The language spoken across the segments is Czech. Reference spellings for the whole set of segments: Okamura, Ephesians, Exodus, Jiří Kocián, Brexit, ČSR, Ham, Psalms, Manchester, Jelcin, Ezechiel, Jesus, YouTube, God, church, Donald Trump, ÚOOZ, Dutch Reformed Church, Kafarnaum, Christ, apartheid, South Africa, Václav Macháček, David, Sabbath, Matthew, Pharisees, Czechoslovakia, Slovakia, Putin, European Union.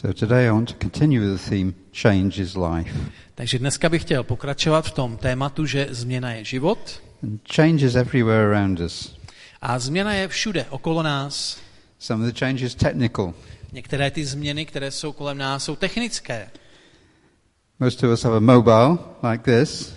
So today I want to continue the theme, change is life. Takže dneska bych chtěl pokračovat v tom tématu, že změna je život. And change is everywhere around us. A změna je všude okolo nás. Some of the change is technical. Některé ty změny, které jsou kolem nás, jsou technické. Most of us have a mobile like this.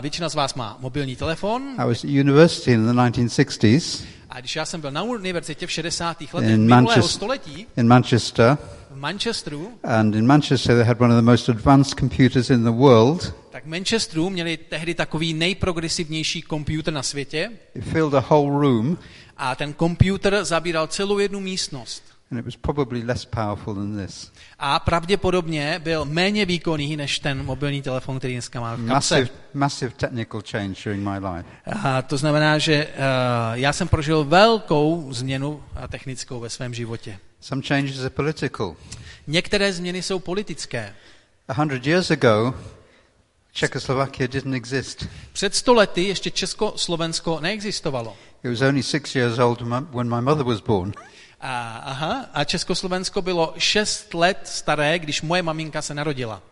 Většina z vás má mobilní telefon. I was at university in the 1960s. A když já jsem byl na univerzitě v 60. letech minulého století in Manchester. V Manchesteru. And in Manchester they had one of the most advanced computers in the world. Tak v Manchesteru měli tehdy takový nejprogresivnější počítač na světě. It filled a whole room. A ten počítač zabíral celou jednu místnost. And it was probably less powerful than this. A pravděpodobně byl méně výkonný než ten mobilní telefon, který dneska mám v kapse. Massive technical change during my life. A to znamená, že já jsem prožil velkou změnu technickou ve svém životě. Some changes are political. Některé změny jsou politické. 100 years ago, Czechoslovakia didn't exist. Před 100 lety ještě Československo neexistovalo. It was only 6 years old when my mother was born. A Československo bylo 6 let staré, když moje maminka se narodila.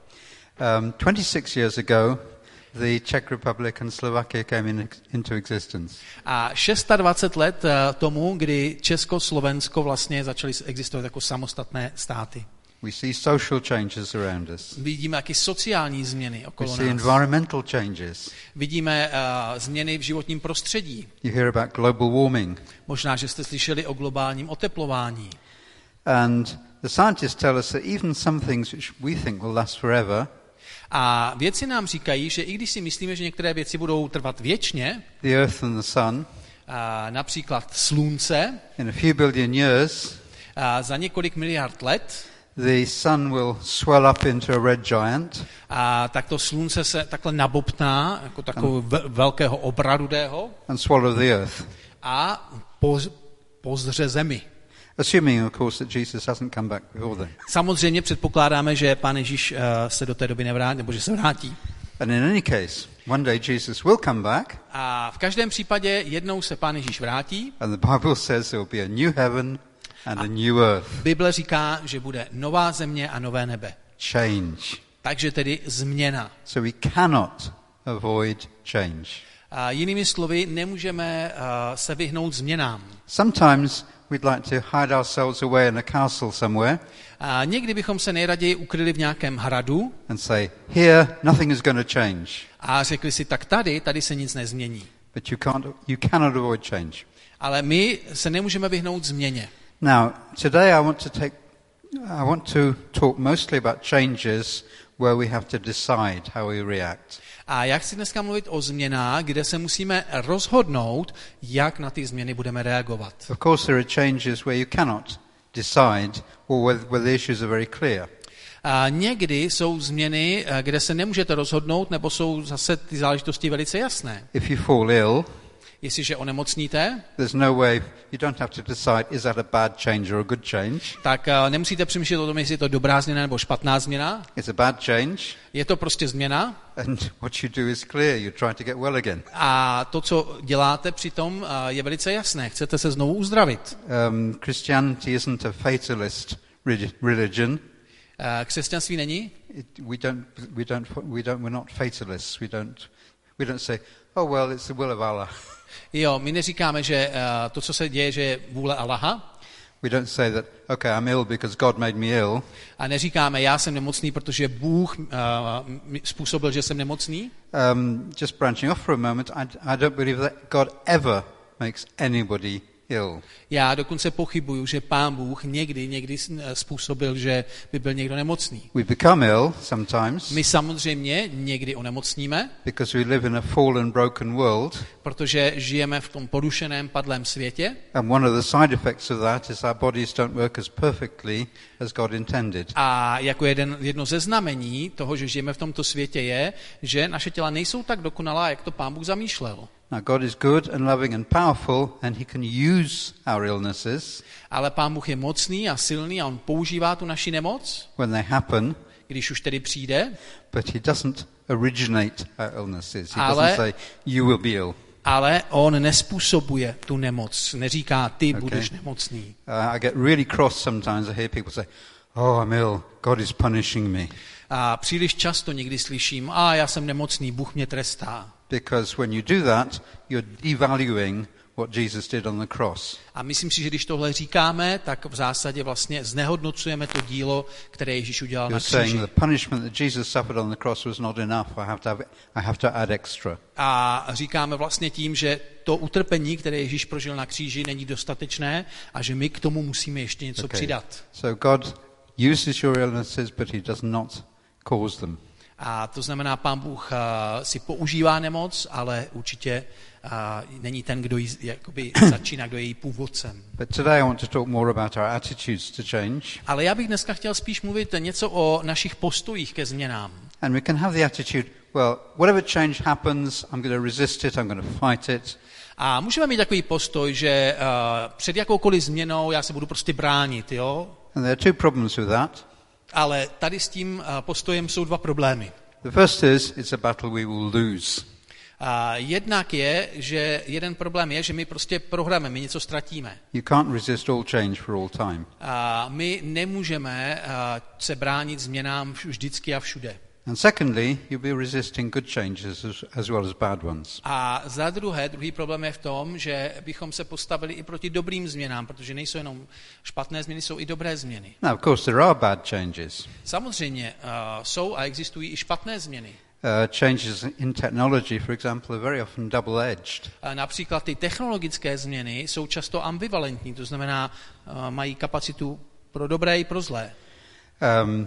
26 years ago, the Czech Republic and Slovakia came into existence. A 26 let tomu, kdy Československo vlastně začaly existovat jako samostatné státy. We see social changes around us. Vidíme jaké sociální změny okolo nás. We see environmental changes. Vidíme změny v životním prostředí. You hear about global warming. Možná, že jste slyšeli o globálním oteplování. And the scientists tell us that even some things which we think will last forever. A vědci nám říkají, že i když si myslíme, že některé věci budou trvat věčně, the earth and the sun. Například slunce. In a few billion years. Za několik miliard let. The sun will swell up into a red giant. A tak to slunce se takhle nabobtná jako takového velkého obra rudého. And swallow the earth. A pozře zemi. Assuming of course that Jesus hasn't come back before then. Samozřejmě předpokládáme, že Pán Ježíš se do té doby nevrátí, nebo že se vrátí. And in any case, one day Jesus will come back. A v každém případě jednou se Pán Ježíš vrátí. And the Bible says there will be a new heaven. And a new earth. Bible říká, že bude nová země a nové nebe. Change. Takže tedy změna. So we cannot avoid change. A jinými slovy, nemůžeme se vyhnout změnám. Sometimes we'd like to hide ourselves away in a castle somewhere. A někdy bychom se nejraději ukryli v nějakém hradu. And say, here nothing is going to change. A řekli si, tak tady se nic nezmění. But you cannot avoid change. Ale my se nemůžeme vyhnout změně. Now, today I want to talk mostly about changes where we have to decide how we react. A já chci dneska mluvit o změnách, kde se musíme rozhodnout, jak na ty změny budeme reagovat. Of course there are changes where you cannot decide or where the issues are very clear. A někdy jsou změny, kde se nemůžete rozhodnout, nebo jsou zase ty záležitosti velice jasné. If you fall ill, jestliže onemocníte, tak nemusíte přemýšlet o tom, jestli je to dobrá změna nebo špatná změna. Je to prostě změna. A to, co děláte přitom, je velice jasné. Chcete se znovu uzdravit. Christianity isn't a fatalist religion. Křesťanství není? We don't say oh well, it's the will of Allah. Jo, my neříkáme, že to, co se děje, že je vůle Allaha. We don't say that, okay, I'm ill because God made me ill. A neříkáme, já jsem nemocný, protože Bůh způsobil, že jsem nemocný. Just branching off for a moment, I don't believe that God ever makes anybody ill. Já dokonce pochybuju, že Pán Bůh někdy způsobil, že by byl někdo nemocný. We become ill sometimes. My samozřejmě někdy onemocníme. Because we live in a fallen, broken world. Protože žijeme v tom porušeném, padlém světě. And one of the side effects of that is our bodies don't work as perfectly as God intended. A jako jedno ze znamení toho, že žijeme v tomto světě, je, že naše těla nejsou tak dokonalá, jak to Pán Bůh zamýšlel. Now God is good and loving and powerful and he can use our illnesses. Ale Pán Bůh je mocný a silný a on používá tu naši nemoc. When they happen, když už tedy přijde. But he doesn't originate our illnesses. He doesn't say you will be ill. Ale on nespůsobuje tu nemoc. Neříká ty budeš nemocný. I get really cross sometimes. I hear people say, Oh, Emil, God is punishing me. A příliš často někdy slyším, já jsem nemocný, Bůh mě trestá. Because when you do that, you're devaluing what Jesus did on the cross. A myslím si, že když tohle říkáme, tak v zásadě vlastně znehodnocujeme to dílo, které Ježíš udělal na kříži. A říkáme vlastně tím, že to utrpení, které Ježíš prožil na kříži, není dostatečné a že my k tomu musíme ještě něco přidat. So God uses your illnesses, but he does not cause them. A to znamená, Pán Bůh si používá nemoc, ale určitě není ten, kdo ji jakoby začíná, kdo je její původcem. Ale já bych dneska chtěl spíš mluvit něco o našich postojích ke změnám. And we can have the attitude, well, whatever change happens, I'm going to resist it, I'm going to fight it. A můžeme mít takový postoj, že před jakoukoliv změnou já se budu prostě bránit, jo? And there are two problems with that. Ale tady s tím postojem jsou dva problémy. The first is it's a battle we will lose. Jednak je, že jeden problém je, že my prostě prohráme, my něco ztratíme. You can't resist all change for all time. My nemůžeme se bránit změnám vždycky a všude. And secondly, you'll be resisting good changes as well as bad ones. A za druhé, druhý problém je v tom, že bychom se postavili i proti dobrým změnám, protože nejsou jenom špatné změny, jsou i dobré změny. Now, of course, there are bad changes. Samozřejmě, jsou a existují i špatné změny. Changes in technology, for example, are very often double-edged. Například ty technologické změny jsou často ambivalentní, to znamená, mají kapacitu pro dobré i pro zlé.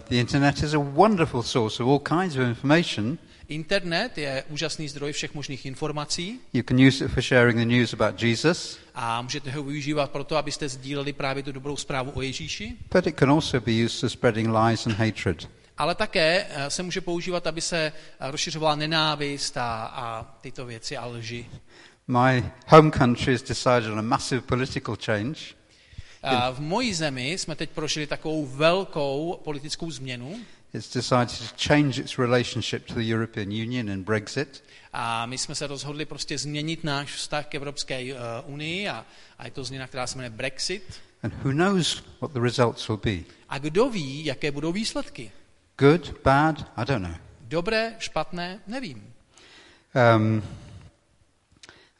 The internet is a wonderful source of all kinds of information. Internet je úžasný zdroj všech možných informací. You can use it for sharing the news about Jesus. A můžete ho využívat proto, abyste sdíleli právě tu dobrou zprávu o Ježíši. But it can also be used for spreading lies and hatred. Ale také se může používat, aby se rozšiřovala nenávist a tyto věci a lži. My home country has decided on a massive political change. V mojí zemi jsme teď prožili takovou velkou politickou změnu. It's decided to change its relationship to the European Union and Brexit. A my jsme se rozhodli prostě změnit náš vztah k Evropské unii a je to změna, která se jmenuje Brexit. And who knows what the results will be? A kdo ví, jaké budou výsledky? Good, bad, I don't know. Dobré, špatné, nevím.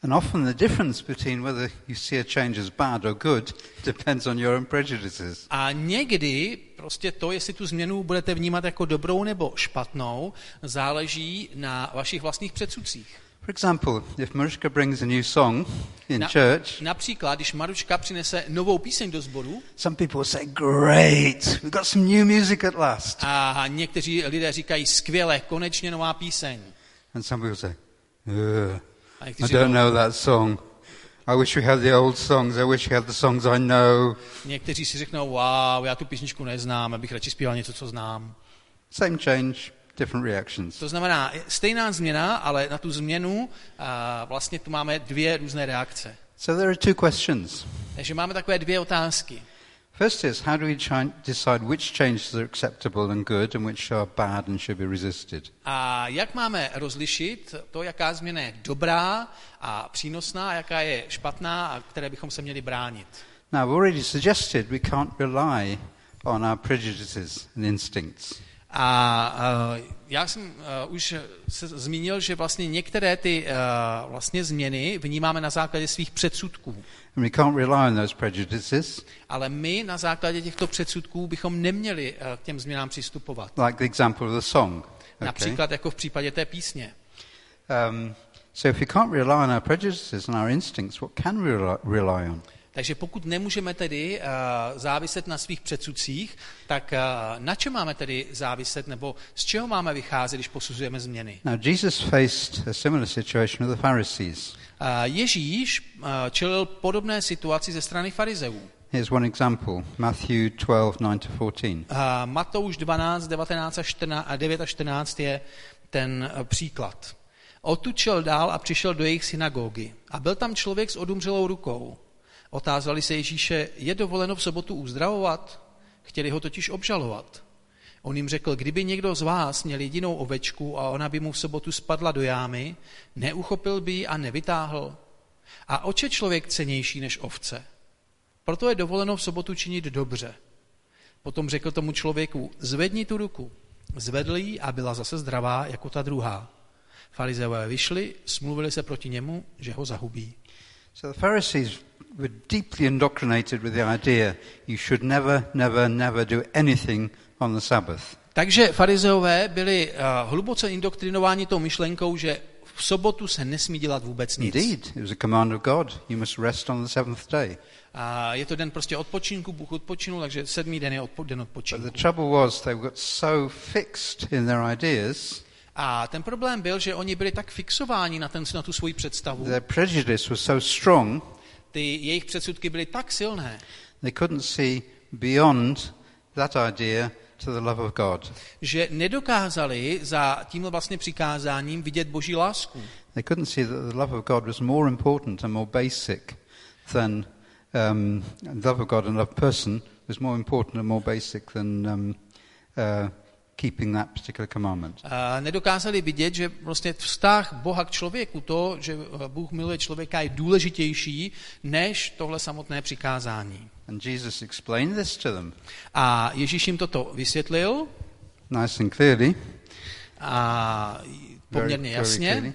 And often the difference between whether you see a change as bad or good depends on your own prejudices. A někdy prostě to, jestli tu změnu budete vnímat jako dobrou nebo špatnou, záleží na vašich vlastních předsudcích. For example, if Maruška brings a new song in church. Například, když Maruška přinese novou píseň do sboru. Some people say, "Great, we got some new music at last." A někteří lidé říkají, skvěle, konečně nová píseň. And some people say, I don't know that song. I wish we had the old songs. I wish we had the songs I know. Někteří si řeknou, wow, já tu písničku neznám, abych radši zpíval něco, co znám. Same change, different reactions. To znamená, stejná změna, ale na tu změnu vlastně tu máme dvě různé reakce. So there are two questions. Takže máme takové dvě otázky. First is, how do we decide which changes are acceptable and good and which are bad and should be resisted? A jak máme rozlišit to, jaká změna je dobrá a přínosná, a jaká je špatná a které bychom se měli bránit? Now, I've already suggested we can't rely on our prejudices and instincts. A já jsem už se zmínil, že vlastně některé ty vlastně změny vnímáme na základě svých předsudků. We can't rely on those prejudices. Ale my na základě těchto předsudků bychom neměli k těm změnám přistupovat. Like the example of the song. Okay. Například jako v případě té písně. So if we can't rely on our prejudices and our instincts, what can we rely on? Takže pokud nemůžeme tedy záviset na svých předsudcích, tak na čem máme tedy záviset nebo z čeho máme vycházet, když posuzujeme změny? Now Jesus faced a similar situation with the Pharisees. Ježíš čelil podobné situaci ze strany farizeů. Here's one example, Matthew 12:9-14. Matouš 12:9-14 je ten příklad. Odtud šel dál a přišel do jejich synagogy. A byl tam člověk s odumřelou rukou. Otázali se Ježíše, je dovoleno v sobotu uzdravovat? Chtěli ho totiž obžalovat. On jim řekl, kdyby někdo z vás měl jedinou ovečku a ona by mu v sobotu spadla do jámy, neuchopil by ji a nevytáhl. A oč je člověk cennější než ovce? Proto je dovoleno v sobotu činit dobře. Potom řekl tomu člověku, zvedni tu ruku. Zvedl ji a byla zase zdravá jako ta druhá. Farizeové vyšli, smluvili se proti němu, že ho zahubí. So the Pharisees were deeply indoctrinated with the idea you should never do anything on the Sabbath. Takže farizeové byli hluboce indoktrinováni tou myšlenkou, že v sobotu se nesmí dělat vůbec nic. Indeed, it was a command of God. You must rest on the seventh day. A je to den prostě odpočinku, Bůh odpočinul, takže sedmý den je den odpočinku. But the trouble was they got so fixed in their ideas. A ten problém byl, že oni byli tak fixováni na tu svoji představu. Their prejudice was so strong. Ty jejich předsudky byly tak silné. They couldn't see beyond that idea to the love of God. Že nedokázali za tímhle vlastně přikázáním vidět Boží lásku. They couldn't see that the love of God was more important and more basic than the love of God and love person was more important and more basic than keeping that particular commandment. Nedokázali vidět, že vlastně vztah Boha k člověku, to, že Bůh miluje člověka, je důležitější než tohle samotné přikázání. And Jesus explained this to them. A Ježíš jim toto vysvětlil. Nice and clearly. A poměrně jasně. Very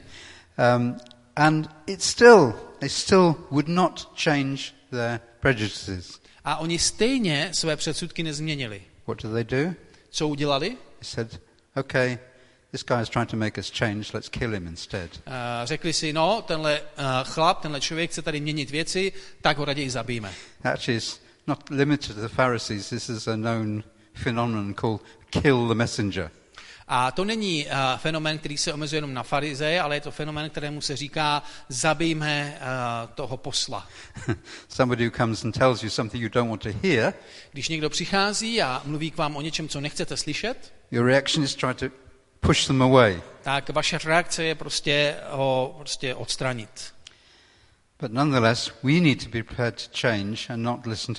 clearly. And they still would not change their prejudices. A oni stejně své předsudky nezměnili. What do they do? Co udělali? He said, okay, this guy is trying to make us change, let's kill him instead. Řekli si, no, tenhle člověk chce tady měnit věci, tak ho raději zabijeme. Actually, it's not limited to the Pharisees. This is a known phenomenon called kill the messenger. A to není fenomén, který se omezuje jenom na farizeje, ale je to fenomén, kterému se říká zabijme toho posla. Somebody who comes and tells you something you don't want to hear. Když někdo přichází a mluví k vám o něčem, co nechcete slyšet, your reaction is try to push them away. Tak vaše reakce je prostě ho odstranit. But nonetheless, we need to be prepared to change and not listen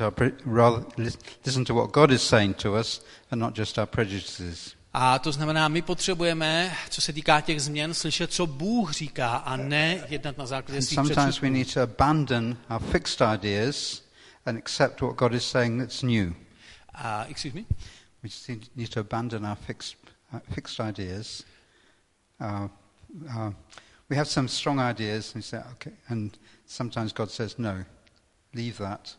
to what God is saying to us and not just our prejudices. A to znamená, my potřebujeme, co se týká těch změn, slyšet, co Bůh říká, a ne jednat na základě svých předsudků. We need to abandon our fixed ideas. We have some strong ideas, and we say, okay, and sometimes God says, no, leave that.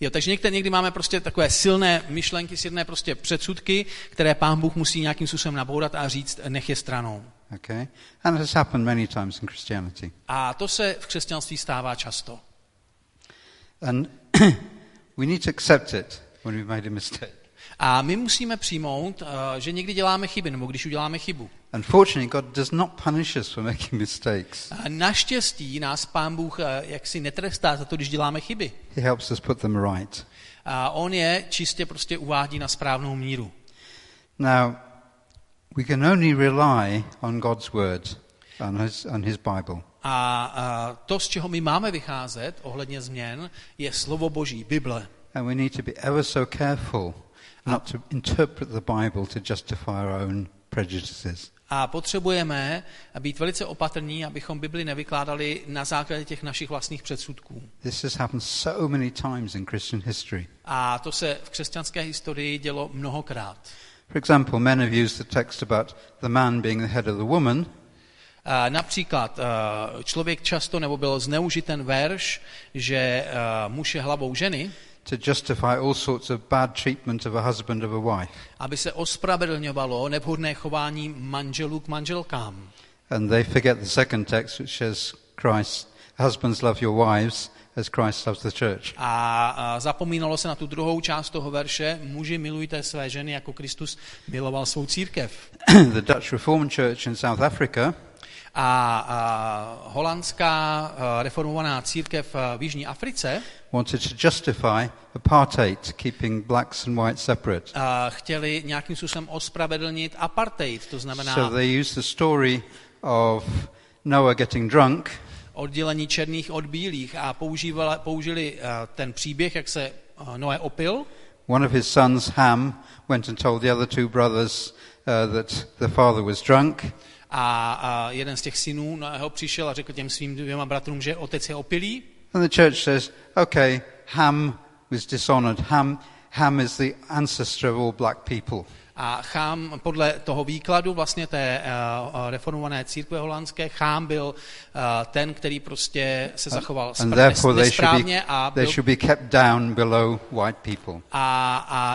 Jo, takže někdy máme prostě takové silné myšlenky, silné prostě předsudky, které Pán Bůh musí nějakým způsobem nabourat a říct, nech je stranou. Okay. And it has happened many times in Christianity. A to se v křesťanství stává často. And we need to accept it when we've made a mistake. A my musíme přijmout, že někdy děláme chyby, nebo když uděláme chybu. Unfortunately, God does not punish us for making mistakes. Naštěstí nás Pán Bůh jaksi netrestá za to, když děláme chyby. He helps us put them right. A on je čistě prostě uvádí na správnou míru. Now, we can only rely on God's word and his Bible. A to, z čeho my máme vycházet ohledně změn, je slovo Boží, Bible. And we need to be ever so careful not to interpret the Bible to justify our own prejudices. A potřebujeme být velice opatrní, abychom Bibli nevykládali na základě těch našich vlastních předsudků. This has happened so many times in Christian history. A to se v křesťanské historii dělo mnohokrát. For example, men have used the text about the man being the head of the woman. Například člověk často nebo byl zneužiten verš, že muž je hlavou ženy, to justify all sorts of bad treatment of a husband of a wife. Aby se ospravedlňovalo nevhodné chování manželů k manželkám. And they forget the second text which says Christ, husbands love your wives as Christ loves the church. A zapomínalo se na tu druhou část toho verše, muži milujte své ženy jako Kristus miloval svou církev. The Dutch Reformed Church in South Africa. A holandská reformovaná církev v Jižní Africe wanted to justify apartheid, keeping blacks and whites separate. Chtěli nějakým způsobem ospravedlnit apartheid, to znamená so they used the story of Noah getting drunk, oddělení černých od bílých, a použili ten příběh, jak se Noé opil. One of his sons, Ham, went and told the other two brothers that the father was drunk. A jeden z těch synů Noého přišel a řekl těm svým dvěma bratrům, že otec je opilý. And the church says, okay, Ham was dishonored. Ham Ham is the ancestor of all black people. A Chám, podle toho výkladu vlastně té reformované církve holandské, Chám byl ten, který prostě se zachoval nesprávně a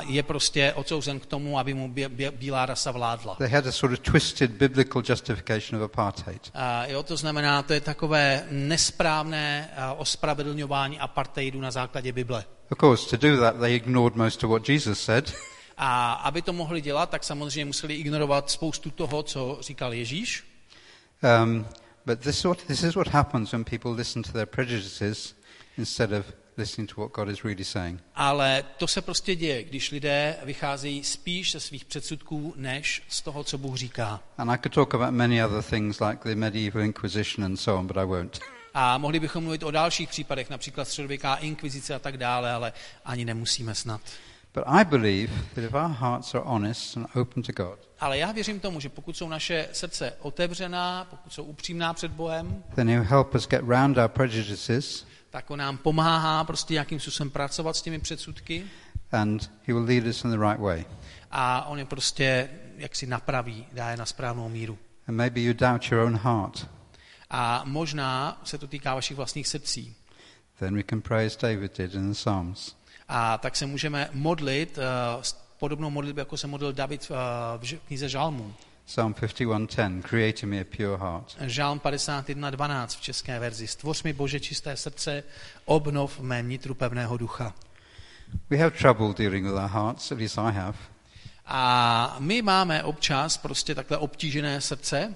je prostě odsouzen k tomu, aby mu bílá rasa vládla. They had a sort of twisted biblical justification of apartheid. Jo, to znamená, to je takové nesprávné ospravedlňování apartheidu na základě Bible. Of course, to do that they ignored most of what Jesus said. A aby to mohli dělat, tak samozřejmě museli ignorovat spoustu toho, co říkal Ježíš. But this is what happens when people listen to their prejudices instead of listening to what God is really saying. Ale to se prostě děje, když lidé vycházejí spíš ze svých předsudků než z toho, co Bůh říká. And I could talk about many other things like the medieval inquisition and so on, but I won't. A mohli bychom mluvit o dalších případech, například středověká inkvizice a tak dále, ale ani nemusíme snad. But I believe that if our hearts are honest and open to God. Ale já věřím tomu, že pokud jsou naše srdce otevřená, pokud jsou upřímná před Bohem, then He'll help us get round our prejudices. Tak on nám pomáhá prostě nějakým způsobem pracovat s těmi předsudky. And He will lead us in the right way. A on je prostě jaksi napraví, dá je na správnou míru. And maybe you doubt your own heart. A možná se to týká vašich vlastních srdcí. Then we can pray as David did in the Psalms. A tak se můžeme modlit podobnou modlitbu, jako se modlil David v knize Žalmů. Psalm 51:10, create me a pure heart. Žalm 51:12 v české verzi. Stvoř mi, Bože, čisté srdce, obnov v mém nitru pevného ducha. We have trouble dealing with our hearts, at least I have. A my máme občas prostě takhle obtížené srdce.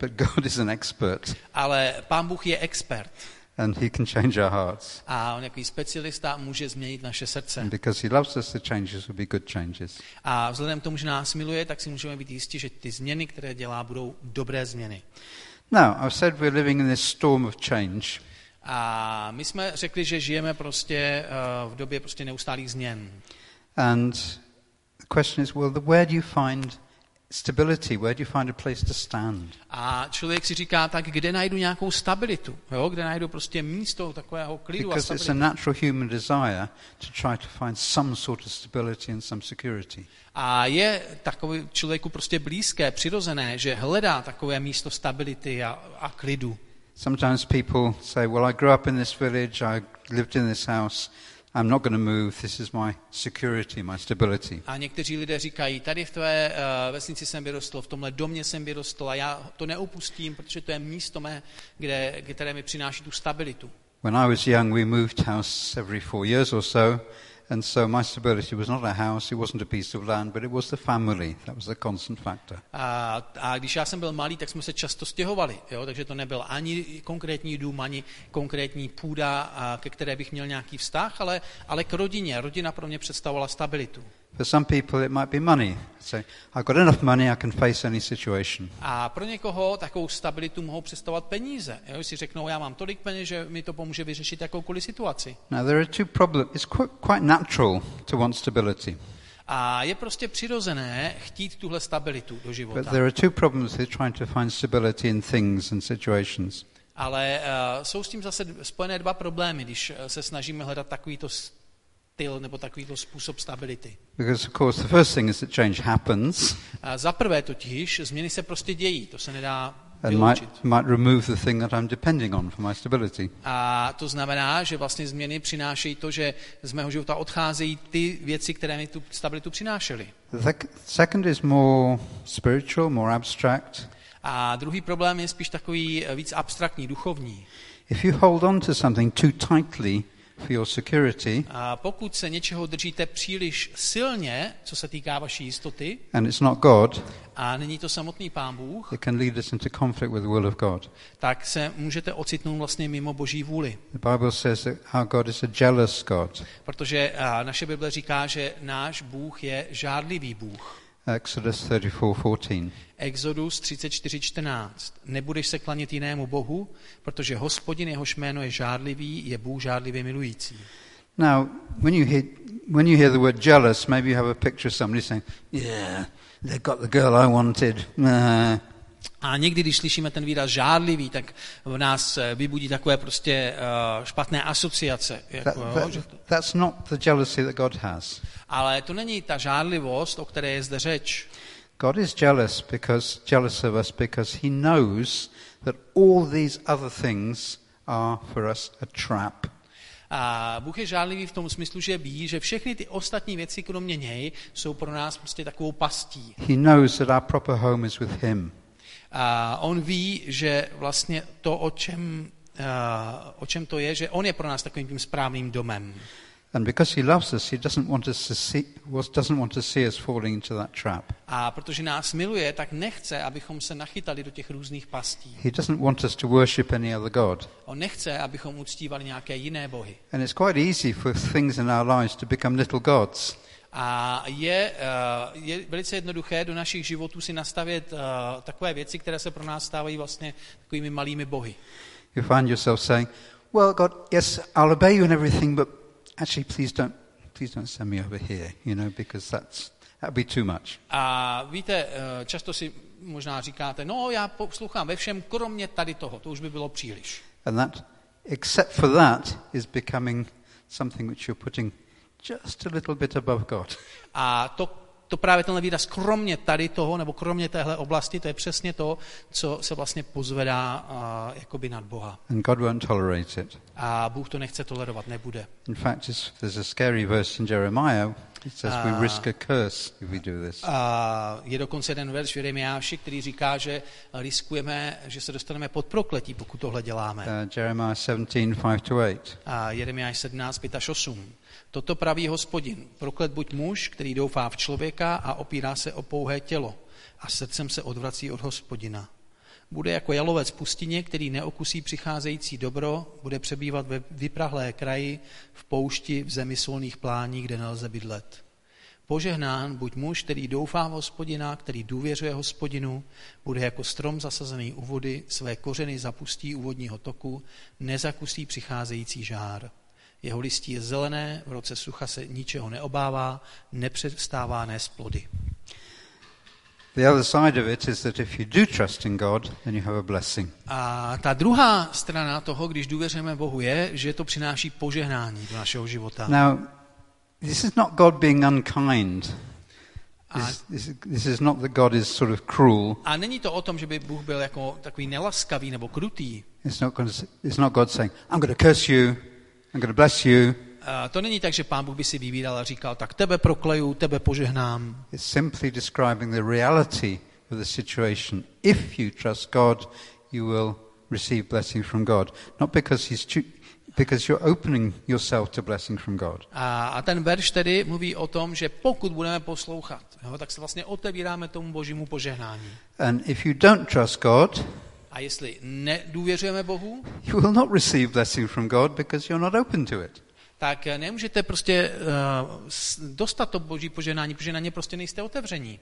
But God is an expert. Ale Pán Bůh je expert. And He can change our hearts. A on jako specialista může změnit naše srdce. And because He loves us, the changes will be good changes. A vzhledem k tomu, že nás miluje, tak si můžeme být jistí, že ty změny, které dělá, budou dobré změny. Now, I've said we're living in this storm of change. A my jsme řekli, že žijeme prostě v době prostě neustálých změn. And the question is, well, where do you find stability, where do you find a place to stand? A člověk si říká, tak kde najdu nějakou stabilitu, jo? Kde najdu prostě místo takového klidu a stability? Because it's a natural human desire to try to find some sort of stability and some security. A je takový člověku prostě blízké, přirozené, že hledá takové místo stability a klidu. Sometimes people say, well, I grew up in this village, I lived in this house. I'm not going to move. This is my security, my stability. A někteří lidé říkají, tady v tvé vesnici jsem vyrostl, v tomhle domě jsem vyrostl a já to neopustím, protože to je místo mé, které mi přináší tu stabilitu. When I was young, we moved house every 4 years or so, and so my stability was not a house, it wasn't a piece of land, but it was the family. That was the constant factor. A když já jsem byl malý, tak jsme se často stěhovali, jo? Takže to nebyl ani konkrétní dům, ani konkrétní půda, ke které bych měl nějaký vztah, ale k rodině. Rodina pro mě představovala stabilitu. For some people it might be money. So I've got enough money, I can face any situation. A pro někoho takovou stabilitu mohou představovat peníze. Jo, si řeknou, já mám tolik peněz, že mi to pomůže vyřešit jakoukoliv situaci. Now there are two problems. It's quite natural to want stability. A je prostě přirozené chtít tuhle stabilitu do života. But there are two problems with trying to find stability in things and situations. Ale jsou s tím zase spojené dva problémy, když se snažíme hledat takovýto nebo takovýto způsob stability. Because of course the first thing is that change happens. Za prvé totiž změny se prostě dějí, to se nedá vyloučit. Might remove the thing that I'm depending on for my stability. A to znamená, že vlastně změny přinášejí to, že z mého života odcházejí ty věci, které mi tu stabilitu přinášely. The second is more spiritual, more abstract. A druhý problém je spíš takový víc abstraktní, duchovní. If you hold on to something too tightly for your security, a pokud se něčeho držíte příliš silně, co se týká vaší jistoty, and it's not God, a není to samotný Pán Bůh, it can lead us into conflict with the will of God. Tak se můžete ocitnout vlastně mimo Boží vůli. The Bible says that our God is a jealous God. Protože naše Bible říká, že náš Bůh je žárlivý Bůh. Exodus 34:14. Exodus 34:14. Nebudeš se klanět jinému bohu, protože Hospodin, jehož jméno je žárlivý, je Bůh žárlivě milující. Now, when you hear the word jealous, maybe you have a picture of somebody saying, yeah, they got the girl I wanted. A někdy, když slyšíme ten výraz žárlivý, tak v nás vybudí takové prostě špatné asociace. That's not the jealousy that God has. Ale to není ta žárlivost, o které je zde řeč. God is jealous of us because he knows that all these other things are for us a trap. A Bůh je žárlivý v tom smyslu, že ví, že všechny ty ostatní věci kromě něj jsou pro nás prostě takovou pastí. He knows that our proper home is with him. A on ví, že vlastně to, o čem to je, že on je pro nás takovým tím správným domem. And because he loves us, he doesn't want to see us falling into that trap. A protože nás miluje, tak nechce, abychom se nachytali do těch různých pastí. He doesn't want us to worship any other god. On nechce, abychom uctívali nějaké jiné bohy. And it's quite easy for things in our lives to become little gods. A je velice jednoduché do našich životů si nastavit takové věci, které se pro nás stávají vlastně takovými malými bohy. You find yourself saying, well God, yes, I'll obey you in everything, but actually please don't send me over here, you know, because that'd be too much. A víte, často si možná říkáte, no já poslouchám ve všem, kromě tady toho, to už by bylo příliš. And that, except for that, is becoming something which you're putting just a little bit above God. A to právě tenhle výraz kromě tady toho, nebo kromě téhle oblasti, to je přesně to, co se vlastně pozvedá jakoby nad Boha. And God won't tolerate it. A Bůh to nechce tolerovat, nebude. In fact, there's a scary verse in Jeremiah. It says we risk a curse if we do this. A je dokonce jeden verš v Jeremiáši, který říká, že riskujeme, že se dostaneme pod prokletí, pokud tohle děláme. Jeremiah 17:5-8. A Jeremiáš 17:5-8. Toto praví Hospodin, proklet buď muž, který doufá v člověka a opírá se o pouhé tělo a srdcem se odvrací od Hospodina. Bude jako jalovec pustině, který neokusí přicházející dobro, bude přebývat ve vyprahlé kraji, v poušti, v zemi solných plání, kde nelze bydlet. Požehnán buď muž, který doufá v Hospodina, který důvěřuje Hospodinu, bude jako strom zasazený u vody, své kořeny zapustí u vodního toku, nezakusí přicházející žár. Jeho listí je zelené, v roce sucha se ničeho neobává, nepřestává nést plody. The other side of it is that if you do trust in God, then you have a blessing. A ta druhá strana toho, když důvěřujeme Bohu, je, že to přináší požehnání do našeho života. Now, this is not God being unkind. This is not that God is sort of cruel. A není to o tom, že by Bůh byl jako takový nelaskavý nebo krutý. It's not God saying, I'm going to curse you. I'm going to bless you. To není tak, že Pán Bůh by si vybíral a říkal, tak tebe prokleju, tebe požehnám. It's simply describing the reality of the situation. If you trust God, you will receive blessing from God. Not because because you're opening yourself to blessing from God. A ten verš tedy mluví o tom, že pokud budeme poslouchat, tak se vlastně otevíráme tomu Božímu požehnání. And if you don't trust God, a jestli nedůvěřujeme Bohu, you will not receive blessing from God because you're not open to it. Tak nemůžete prostě dostat to Boží požehnání, protože na ně prostě nejste otevření.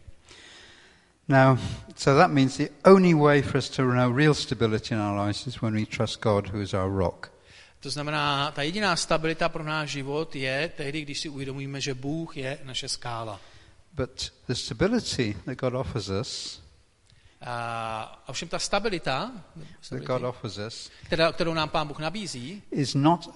Now, so that means the only way for us to know real stability in our lives is when we trust God, who is our rock. To znamená, ta jediná stabilita pro náš život je tehdy, když si uvědomíme, že Bůh je naše skála. But the stability that God offers us, a ovšem ta stabilita, kterou nám Pán Bůh nabízí, is not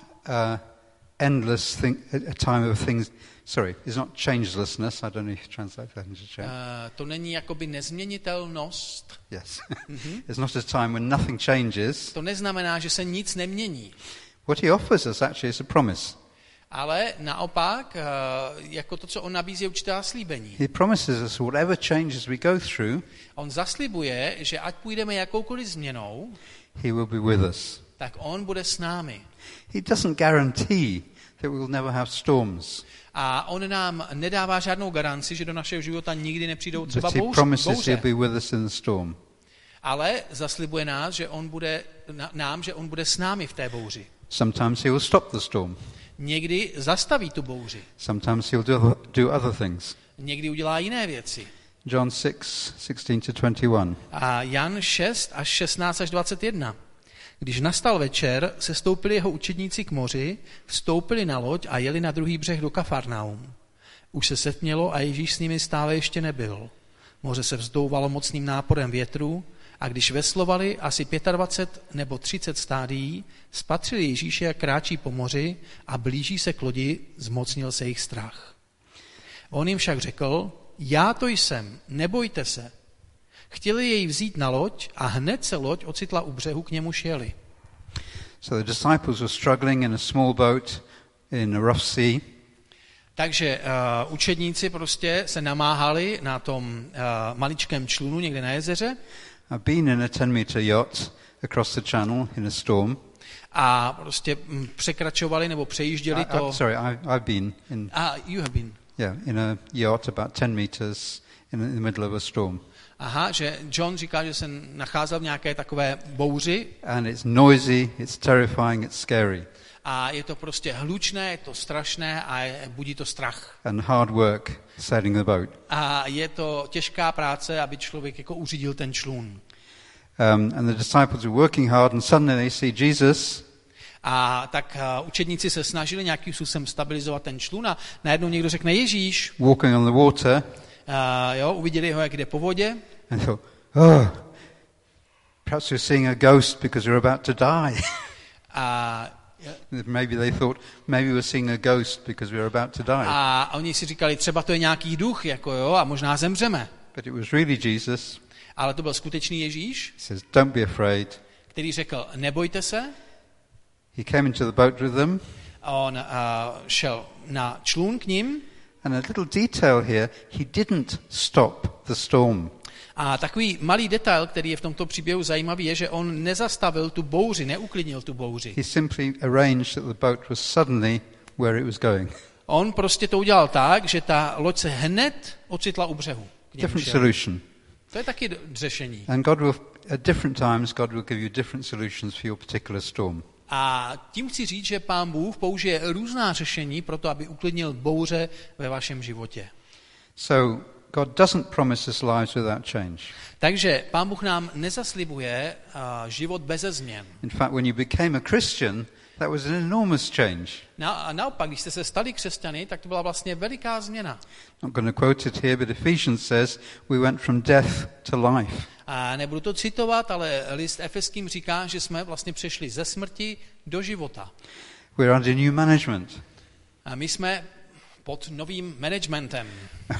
endless thing, a time of things. Sorry, is not changelessness. I don't know if you translate that into Czech. To není jakoby nezměnitelnost. Yes. Mm-hmm. It's not a time when nothing changes. To neznamená, že se nic nemění. What he offers us actually is a promise. Ale naopak, jako to, co on nabízí, je určitá slíbení. He promises us whatever changes we go through. On zaslibuje, že ať půjdeme jakoukoliv změnou, he will be with us. Tak on bude s námi. He doesn't guarantee that we will never have storms. A on nám nedává žádnou garanci, že do našeho života nikdy nepřijdou třeba bouře. But he promises he'll be with us in the storm. Ale zaslibuje nás, že on bude nám, že on bude s námi v té bouři. Sometimes he will stop the storm. Někdy zastaví tu bouři. Sometimes he'll do other things. Někdy udělá jiné věci. John 6:16-21. A Jan 6:16-21. Když nastal večer, sestoupili jeho učedníci k moři, vstoupili na loď a jeli na druhý břeh do Kafarnaum. Už se setmělo a Ježíš s nimi stále ještě nebyl. Moře se vzdouvalo mocným náporem větru a když veslovali asi 25 nebo 30 stádií, spatřili Ježíše, jak kráčí po moři a blíží se k lodi, zmocnil se jich strach. On jim však řekl, já to jsem, nebojte se. Chtěli jej vzít na loď a hned se loď ocitla u břehu, k němu šjeli. So the disciples were struggling in a small boat in a rough sea. Takže učedníci prostě se namáhali na tom maličkém člunu někde na jezeře. I've been in a 10-meter yacht across the channel in a storm. A prostě překračovali nebo přejížděli to. You have been. Yeah, in a yacht about 10 meters in the middle of a storm. Aha, že John říká, že se nacházel v nějaké takové bouři. And it's noisy, it's terrifying, it's scary. A je to prostě hlučné, je to strašné a budí to strach. And hard work sailing the boat. A je to těžká práce, aby člověk jako uřídil ten člun. And the disciples were working hard and suddenly they see Jesus. A tak učedníci se snažili nějakým způsobem stabilizovat ten člun a najednou někdo řekne Ježíš. Walking on the water. Uviděli ho, jak jde po vodě. And thought, perhaps you're seeing a ghost because you're about to die. Maybe they thought, maybe we're seeing a ghost because we're about to die. A oni si říkali, třeba to je nějaký duch, a možná zemřeme. But it was really Jesus. Ale to byl skutečný Ježíš. He says, don't be afraid. Který řekl, nebojte se. He came into the boat with them. On šel na člun k ním. And a little detail here, he didn't stop the storm. A takový malý detail, který je v tomto příběhu zajímavý, je, že on nezastavil tu bouři, neuklidnil tu bouři. He simply arranged that the boat was suddenly where it was going. On prostě to udělal tak, že ta loď se hned ocitla u břehu. Different solution. To je taky řešení. And God will at different times God will give you different solutions for your particular storm. A tím chci říct, že Pán Bůh použije různá řešení pro to, aby uklidnil bouře ve vašem životě. So God doesn't promise us lives without change. Takže Pán Bůh nám nezaslibuje život beze změn. In fact, when you became a Christian, that was an enormous change. Naopak, když jste se stali křesťany, tak to byla vlastně veliká změna. I'm going to quote it here, but Ephesians says we went from death to life. A nebudu to citovat, ale list Efeským říká, že jsme vlastně přešli ze smrti do života. We're under new management. A my jsme pod novým managementem.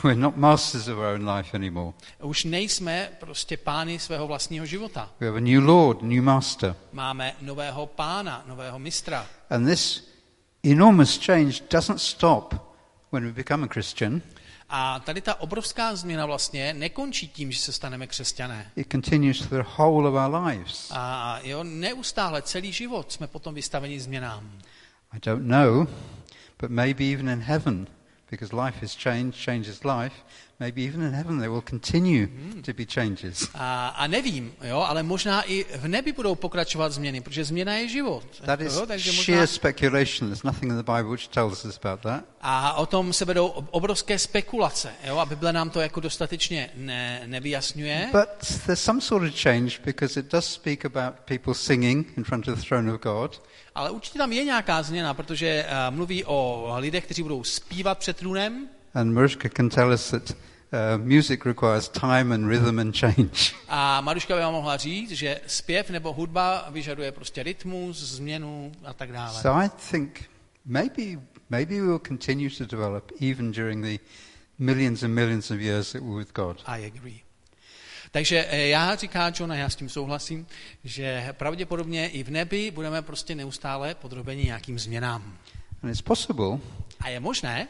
We're not masters of our own life anymore. Už nejsme prostě pány svého vlastního života. We have a new Lord, new master. Máme nového pána, nového mistra. And this enormous change doesn't stop when we become a Christian. A tady ta obrovská změna vlastně nekončí tím, že se staneme křesťané. It continues the whole of our lives. A neustále celý život jsme potom vystaveni změnám. I don't know, but maybe even in heaven, because life is change, change is life. Maybe even in heaven there will continue to be changes. A nevím, ale možná i v nebi budou pokračovat změny, protože změna je život. That is sheer speculation. There's nothing in the Bible which tells us about that. A o tom se vedou obrovské spekulace, a Bible nám to jako dostatečně nevyjasňuje. But there's some sort of change because it does speak about people singing in front of the throne of God. Ale určitě tam je nějaká změna, protože mluví o lidech, kteří budou zpívat před trůnem. And Maruška can tell us that music requires time and rhythm and change. A Maruška by vám mohla říct, že zpěv nebo hudba vyžaduje prostě rytmus, změnu a tak dále. So I think maybe we will continue to develop even during the millions and millions of years that we're with God. I agree. Takže já říkám, John, a já s tím souhlasím, že pravděpodobně i v nebi budeme prostě neustále podrobeni nějakým změnám. And it's possible. A je možné,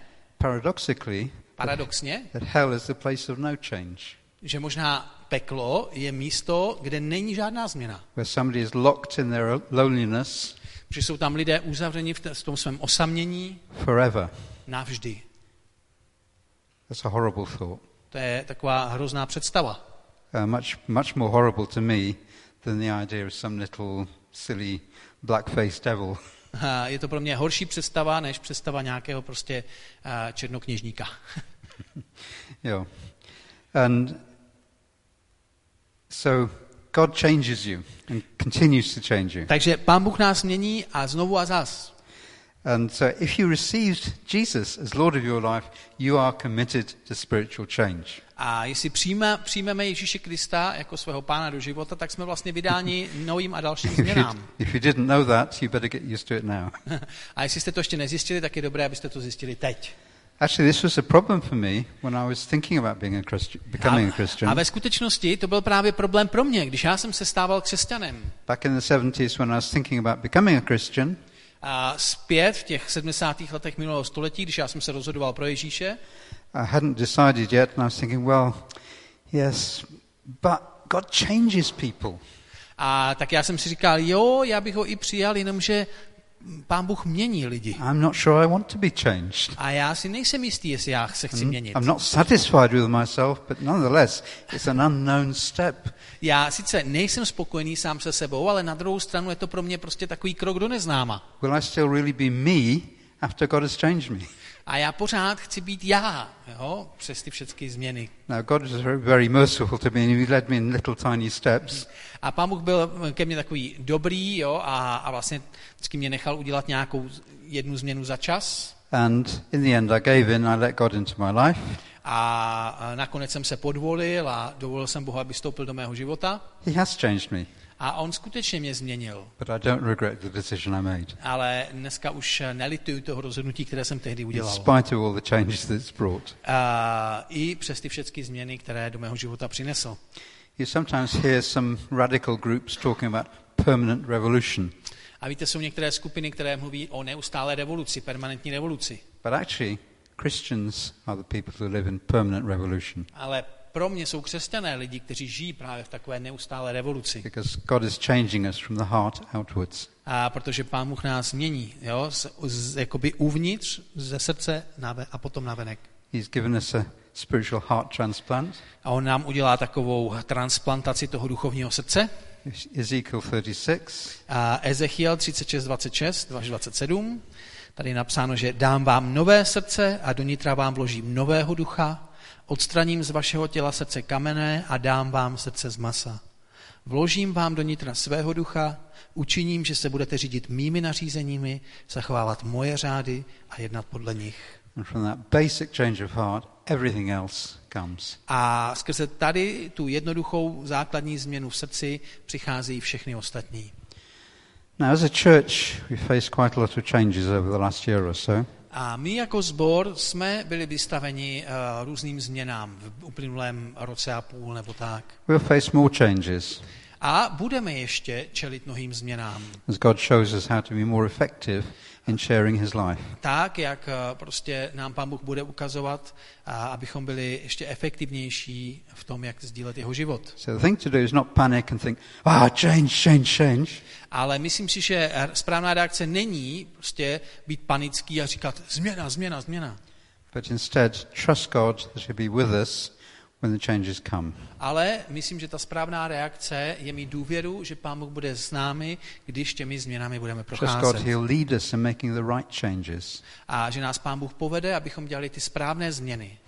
paradoxně, that hell is the place of no change. Že možná peklo je místo, kde není žádná změna. Where somebody is locked in their loneliness. Že jsou tam lidé uzavřeni v tom svém osamění. Forever. Navždy. That's a horrible thought. To je taková hrozná představa. Much more horrible to me than the idea of some little silly black-faced devil. Je to pro mě horší představa, než představa nějakého prostě černokněžníka. Jo. And so God changes you and continues to change you. Takže Pán Bůh nás mění a znovu a zas. And so if you received Jesus as Lord of your life, you are committed to spiritual change. A jestli přijmeme Ježíše Krista jako svého pána do života, tak jsme vlastně vydáni novým a dalším změnám. If you didn't know that, you better get used to it now. A jestli jste to ještě nezjistili, tak je dobré, abyste to zjistili teď. Actually, this was a problem for me when I was thinking about being a Christian, becoming a Christian. A ve skutečnosti to byl právě problém pro mě, když já jsem se stával křesťanem. Back in the 70s when I was thinking about becoming a Christian. A zpět v těch 70. letech minulého století, když já jsem se rozhodoval pro Ježíše, I hadn't decided yet and I was thinking, well, yes, but God changes people. A tak já jsem si říkal, jo, já bych ho i přijal, jenomže Pán Bůh mění lidi. I'm not sure I want to be changed. A já si nejsem jistý, jestli já se chci měnit. I'm not satisfied with myself, but nonetheless, it's an unknown step. Já sice nejsem spokojený sám se sebou, ale na druhou stranu je to pro mě prostě takový krok do neznáma. Will I still really be me after God has changed me? A já pořád chci být já, jo, přes ty všechny změny. Now God was very merciful to me and he led me in little tiny steps. A Pán Bůh byl ke mně takový dobrý, jo, a vlastně vždycky mě nechal udělat nějakou jednu změnu za čas. And in the end I gave in, I let God into my life. A nakonec jsem se podvolil a dovolil jsem Bohu, aby vstoupil do mého života. He has changed me. A on skutečně mě změnil. But I don't regret the decision I made. Ale dneska už nelituju toho rozhodnutí, které jsem tehdy udělal. In spite of all the changes that it's brought. I přes ty všechny změny, které do mého života přinesl. You sometimes hear some radical groups talking about permanent revolution. A víte, jsou některé skupiny, které mluví o neustálé revoluci, permanentní revoluci. But actually, Christians are the people who live in permanent revolution. Ale pro mě jsou křesťané lidi, kteří žijí právě v takové neustálé revoluci. Because God is changing us from the heart outwards. A protože Pán Bůh nás mění, jo, jakoby uvnitř, ze srdce a potom navenek. He's given us a spiritual heart transplant. A on nám udělá takovou transplantaci toho duchovního srdce. Ezechiel 36. A Ezechiel 26:26-27. Tady je napsáno, že dám vám nové srdce a donitra vám vložím nového ducha. Odstraním z vašeho těla srdce kamenné a dám vám srdce z masa. Vložím vám do nitra svého ducha, učiním, že se budete řídit mými nařízeními, zachovávat moje řády a jednat podle nich. A skrze tady tu jednoduchou základní změnu v srdci přicházejí všechny ostatní. Now as a church we face quite a lot of changes over the last year or so. A my jako sbor jsme byli vystaveni různým změnám v uplynulém roce a půl nebo tak. We'll face more changes. A budeme ještě čelit mnohým změnám. As God shows us how to be more effective in sharing his life. Tak jak prostě nám Pán Bůh bude ukazovat, abychom byli ještě efektivnější v tom, jak sdílet jeho život. So the thing to do is not panic and think, change. Ale myslím si, že správná reakce není prostě být panický a říkat změna. But instead trust God that he'll be with us when the changes come. Ale myslím, že ta správná reakce je mít důvěru, že Pán Bůh bude s námi, když těmi změnami budeme procházet. A že nás Pán Bůh povede, abychom dělali ty správné změny.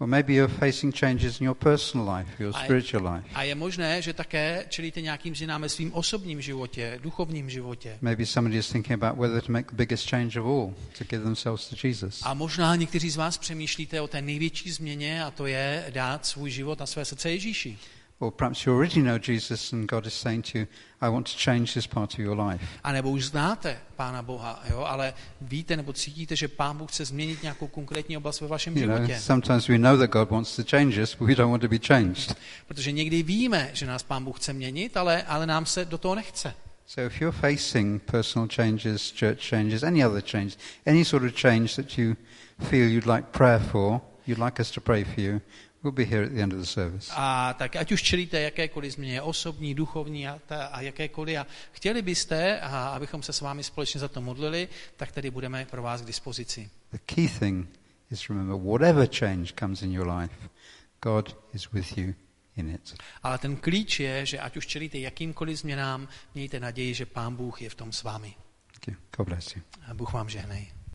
Or maybe you're facing changes in your personal life, your spiritual life. A je možné, že také čelíte nějakým změnám ve svém osobním životě, duchovním životě. Maybe somebody is thinking about whether to make the biggest change of all, to give themselves to Jesus. A možná někteří z vás přemýšlíte o té největší změně, a to je dát svůj život a své srdce Ježíši. Or perhaps you already know Jesus and God is saying to you, I want to change this part of your life. A nebo už znáte Pána Boha, jo, ale víte nebo cítíte, že Pán Bůh chce změnit nějakou konkrétní oblast ve vašem životě. Sometimes we know that God wants to change us, but we don't want to be changed. Protože někdy víme, že nás Pán Bůh chce měnit, ale nám se do toho nechce. So if you're facing personal changes, church changes, any other change, any sort of change that you feel you'd like prayer for, you'd like us to pray for you. We'll be here at the end of the service. A tak ať už čelíte jakékoliv změně, osobní, duchovní a jakékoliv, a chtěli byste, abychom se s vámi společně za to modlili, tak tady budeme pro vás k dispozici. The key thing is remember whatever change comes in your life, God is with you in it. Ale ten klíč je, že ať už čelíte jakýmkoliv změnám, mějte naději, že Pán Bůh je v tom s vámi. God bless you. A Bůh vám žehnej.